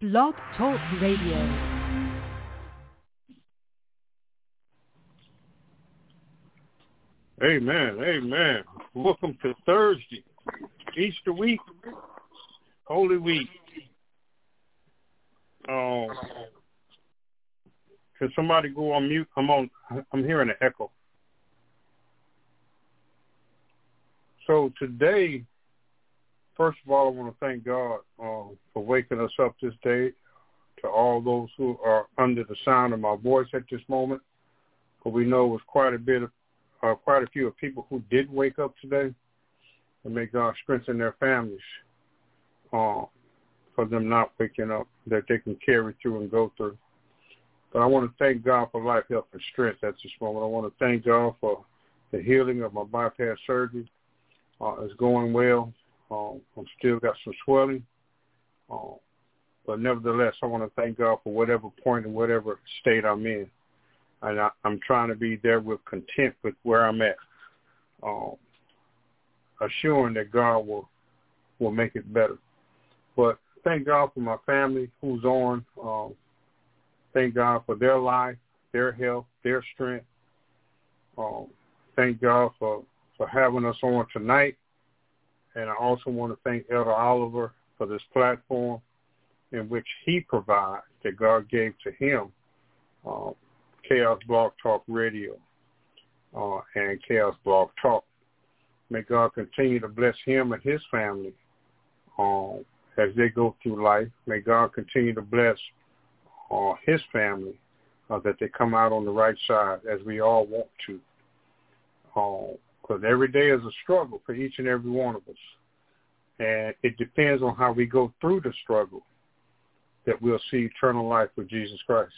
Blog Talk Radio. Amen, amen. Welcome to Thursday, Easter week, Holy Week. Can somebody go on mute? I'm hearing an echo. So today, first of all, I want to thank God for waking us up this day. To all those who are under the sound of my voice at this moment, but we know it was quite a few of people who did wake up today, and may God strengthen their families for them not waking up, that they can carry through and go through. But I want to thank God for life, health, and strength at this moment. I want to thank God for the healing of my bypass surgery. It's going well. I've still got some swelling. But nevertheless, I want to thank God for whatever point and whatever state I'm in. And I'm trying to be there with content with where I'm at, assuring that God will make it better. But thank God for my family who's on. Thank God for their life, their health, their strength. Thank God for having us on tonight. And I also want to thank Elder Oliver for this platform in which he provides, that God gave to him, Chaos Blog Talk Radio and Chaos Blog Talk. May God continue to bless him and his family as they go through life. May God continue to bless his family that they come out on the right side, as we all want to. Because every day is a struggle for each and every one of us. And it depends on how we go through the struggle that we'll see eternal life with Jesus Christ.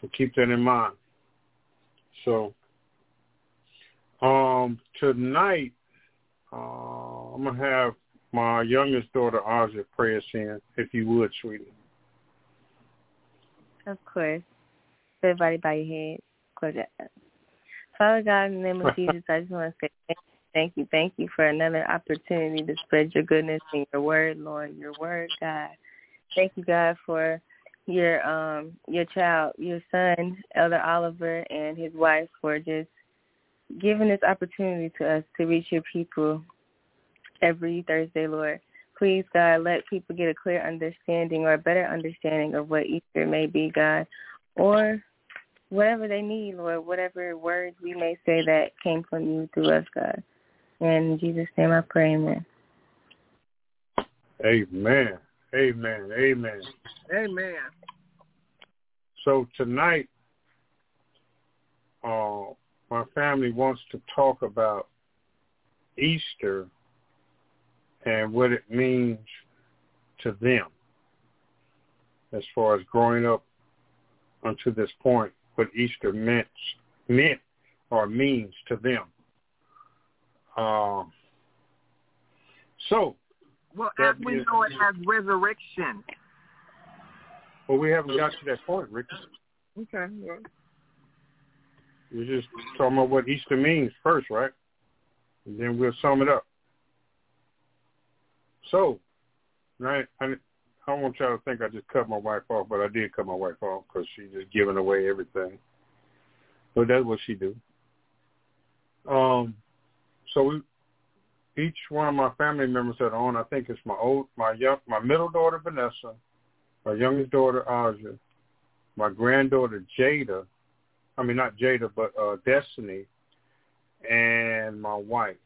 So keep that in mind. So tonight, I'm going to have my youngest daughter, Aja, pray us in, if you would, sweetie. Of course. Everybody bow your head. Close your eyes. Father God, in the name of Jesus, I just want to say thank you for another opportunity to spread your goodness and your word, Lord, your word, God. Thank you, God, for your child, your son, Elder Oliver, and his wife for just giving this opportunity to us to reach your people every Thursday, Lord. Please, God, let people get a clear understanding or a better understanding of what Easter may be, God, or whatever they need, Lord, whatever words we may say that came from you through us, God. And in Jesus' name I pray, amen. Amen. Amen. Amen. Amen. So tonight, my family wants to talk about Easter and what it means to them as far as growing up until this point, what Easter meant or means to them. Well, as we know it as resurrection. Well, we haven't got to that point, Ricky. Okay. Well. We're just talking about what Easter means first, right? And then we'll sum it up. So, right, I don't want y'all to think I just cut my wife off, but I did cut my wife off because she's just giving away everything. But that's what she do. Each one of my family members that are on, I think it's my middle daughter Vanessa, my youngest daughter Aja, my granddaughter Destiny, and my wife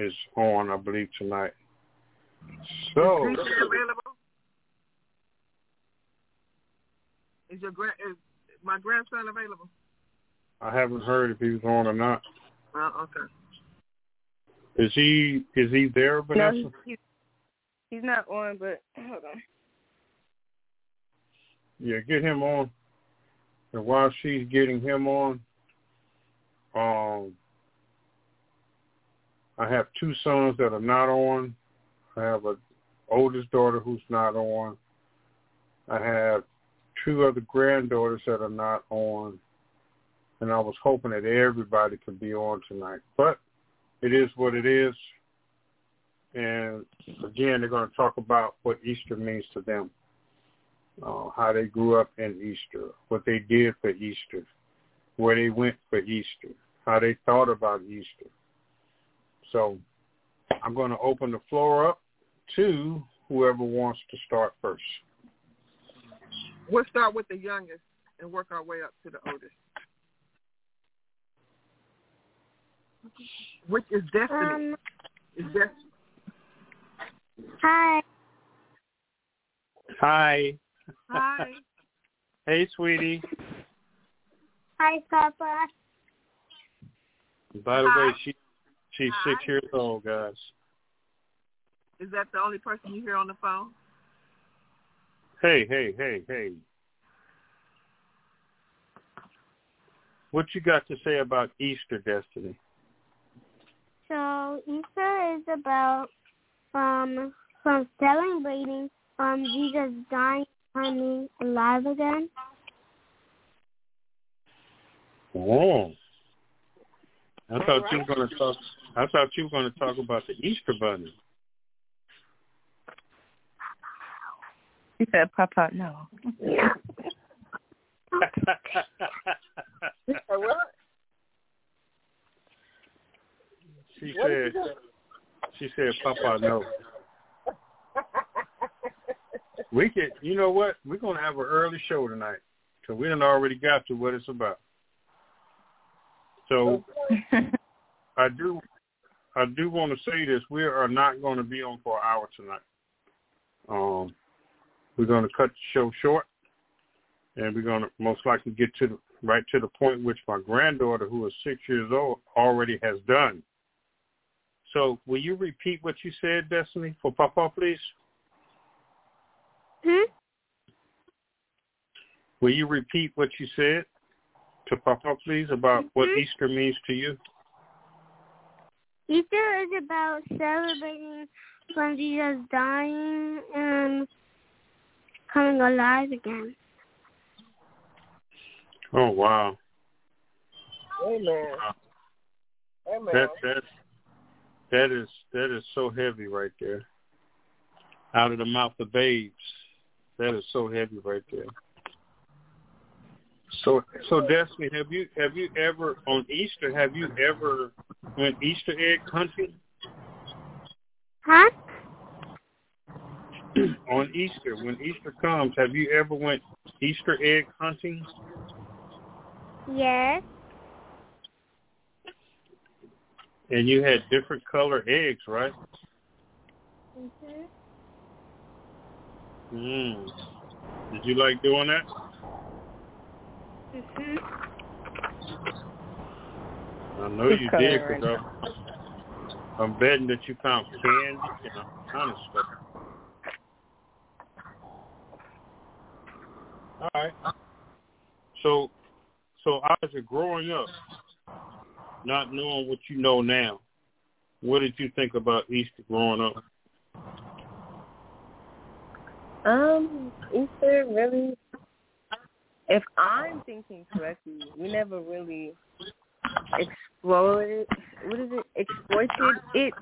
is on, I believe, tonight. So. Is my grandson available? I haven't heard if he was on or not. Oh, okay. Is he there, Vanessa? No, he's not on, but hold on. Yeah, get him on. And while she's getting him on, I have two sons that are not on. I have an oldest daughter who's not on. I have two other granddaughters that are not on, and I was hoping that everybody could be on tonight, but it is what it is. And again, they're going to talk about what Easter means to them, how they grew up in Easter, what they did for Easter, where they went for Easter, how they thought about Easter. So I'm going to open the floor up to whoever wants to start first. We'll start with the youngest and work our way up to the oldest, which is Destiny. Hi. Hey, sweetie. Hi, Papa. By the way, she's 6 years old, guys. Is that the only person you hear on the phone? Hey. What you got to say about Easter, Destiny? So Easter is about from celebrating Jesus dying and coming alive again. Oh, I thought you were going to talk about the Easter Bunny. You said, "Papa, no." Yeah. You said what? She said, "Papa, no." We could, you know what? We're gonna have an early show tonight, so we done already got to what it's about. So, I do want to say this: we are not going to be on for an hour tonight. We're going to cut the show short, and we're going to most likely get to the point which my granddaughter, who is 6 years old, already has done. So will you repeat what you said, Destiny, for Papa, please? Will you repeat what you said to Papa, please, about what Easter means to you? Easter is about celebrating when Jesus dying and coming alive again. Oh, wow. Amen. Amen. That is so heavy right there. Out of the mouth of babes. That is so heavy right there. So Destiny, have you ever on Easter? Have you ever went Easter egg hunting? Huh? On Easter, when Easter comes, have you ever went Easter egg hunting? Yes. And you had different color eggs, right? Mm-hmm. Did you like doing that? Mm-hmm. I know you did, because I'm betting that you found candy and all kind of stuff. All right. So Isaac, growing up, not knowing what you know now, what did you think about Easter growing up? Easter really, if I'm thinking correctly, we never really exploited it,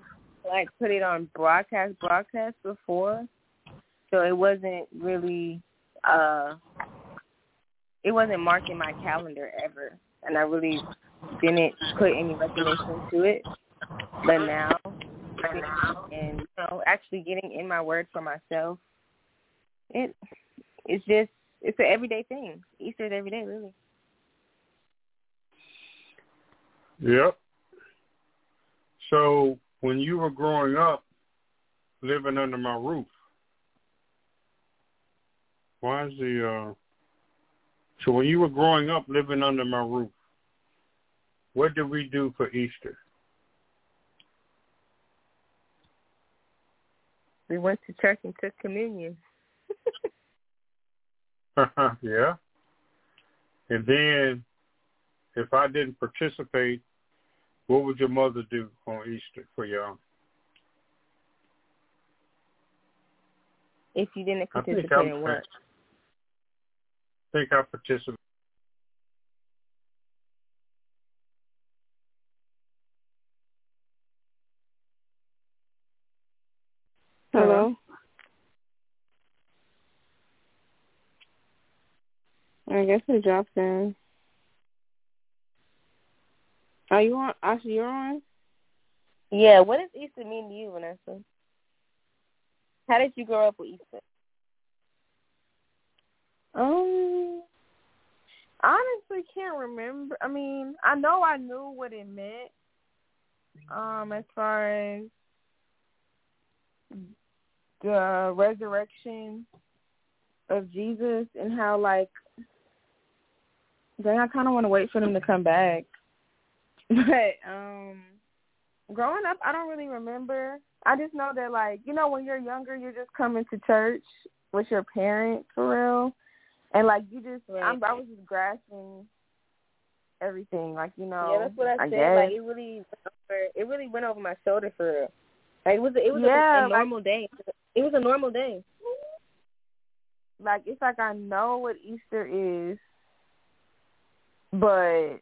like put it on broadcast before. So it wasn't really, it wasn't marked in my calendar ever. And I really didn't put any recognition to it, but now, and you know, actually getting in my word for myself, it's an everyday thing. Easter is every day, really. Yep. So when you were growing up, living under my roof, when you were growing up, living under my roof, what did we do for Easter? We went to church and took communion. Yeah. And then, if I didn't participate, what would your mother do on Easter for y'all? If you didn't participate in what? I think I participated. I guess it dropped in. Are you on? Actually, you're on? Yeah. What does Easter mean to you, Vanessa? How did you grow up with Easter? Honestly, can't remember. I mean, I know I knew what it meant. As far as the resurrection of Jesus and how, like, then I kind of want to wait for them to come back. But growing up, I don't really remember. I just know that, like, you know, when you're younger, you're just coming to church with your parents, for real. And, like, you just, I was just grasping everything, like, you know. Yeah, that's what I said. Guess. Like, it really went over my shoulder, for real. Like, it was a normal day. It was a normal day. Like, it's like I know what Easter is, but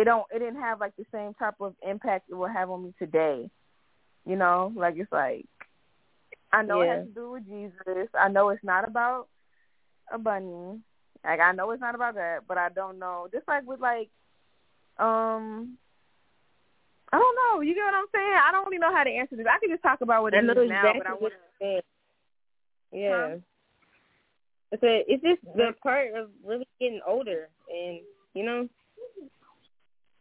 it didn't have, like, the same type of impact it will have on me today. You know? Like, it's like, I know it has to do with Jesus. I know it's not about a bunny. Like, I know it's not about that, but I don't know. Just like with, like, I don't know. You get what I'm saying? I don't really know how to answer this. I can just talk about what it is exactly now, but I want to. Yeah. Huh? It's just the part of really getting older, and, you know.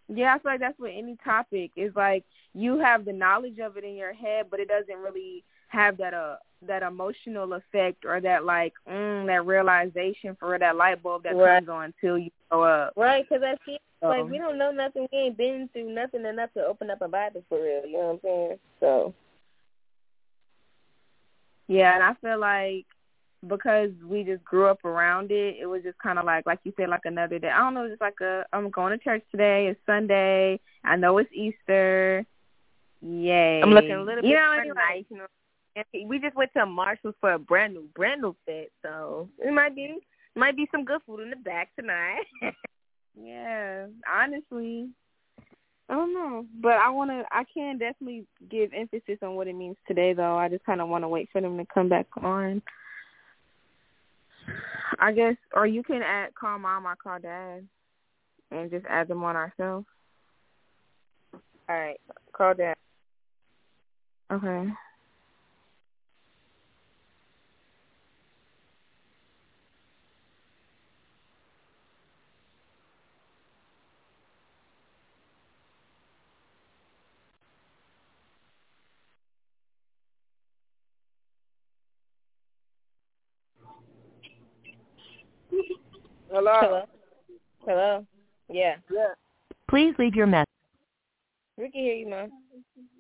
Yeah, I feel like that's what any topic is, like, you have the knowledge of it in your head, but it doesn't really have that emotional effect or that, like, that realization for that light bulb that comes on until you grow up. Right, because I feel like we don't know nothing. We ain't been through nothing enough to open up a Bible for real, you know what I'm saying? So. Yeah, and I feel like because we just grew up around it, it was just kind of like you said, like another day. I don't know, just like I'm going to church today. It's Sunday. I know it's Easter. Yay. I'm looking a little bit nice. You know, we just went to Marshall's for a brand new fit, so it might be some good food in the back tonight. Yeah, honestly, I don't know, but I can definitely give emphasis on what it means today, though. I just kind of want to wait for them to come back on, I guess, or you can call mom or call dad, and just add them on ourselves. All right, call dad. Okay. Hello. Yeah. Please leave your message. We can hear you, Mom.